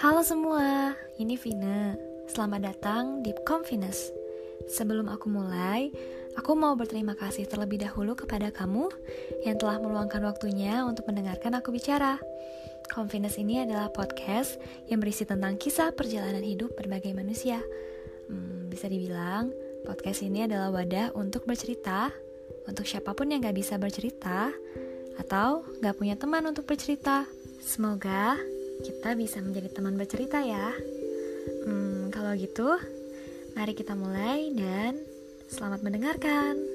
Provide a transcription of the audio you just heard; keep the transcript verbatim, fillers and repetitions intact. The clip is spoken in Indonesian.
Halo semua, ini Vina. Selamat datang di Confidence. Sebelum aku mulai, aku mau berterima kasih terlebih dahulu kepada kamu yang telah meluangkan waktunya untuk mendengarkan aku bicara. Confidence ini adalah podcast yang berisi tentang kisah perjalanan hidup berbagai manusia. Hmm, bisa dibilang, podcast ini adalah wadah untuk bercerita untuk siapapun yang gak bisa bercerita atau gak punya teman untuk bercerita. Semoga kita bisa menjadi teman bercerita ya. Hmm, kalau gitu, mari kita mulai dan selamat mendengarkan.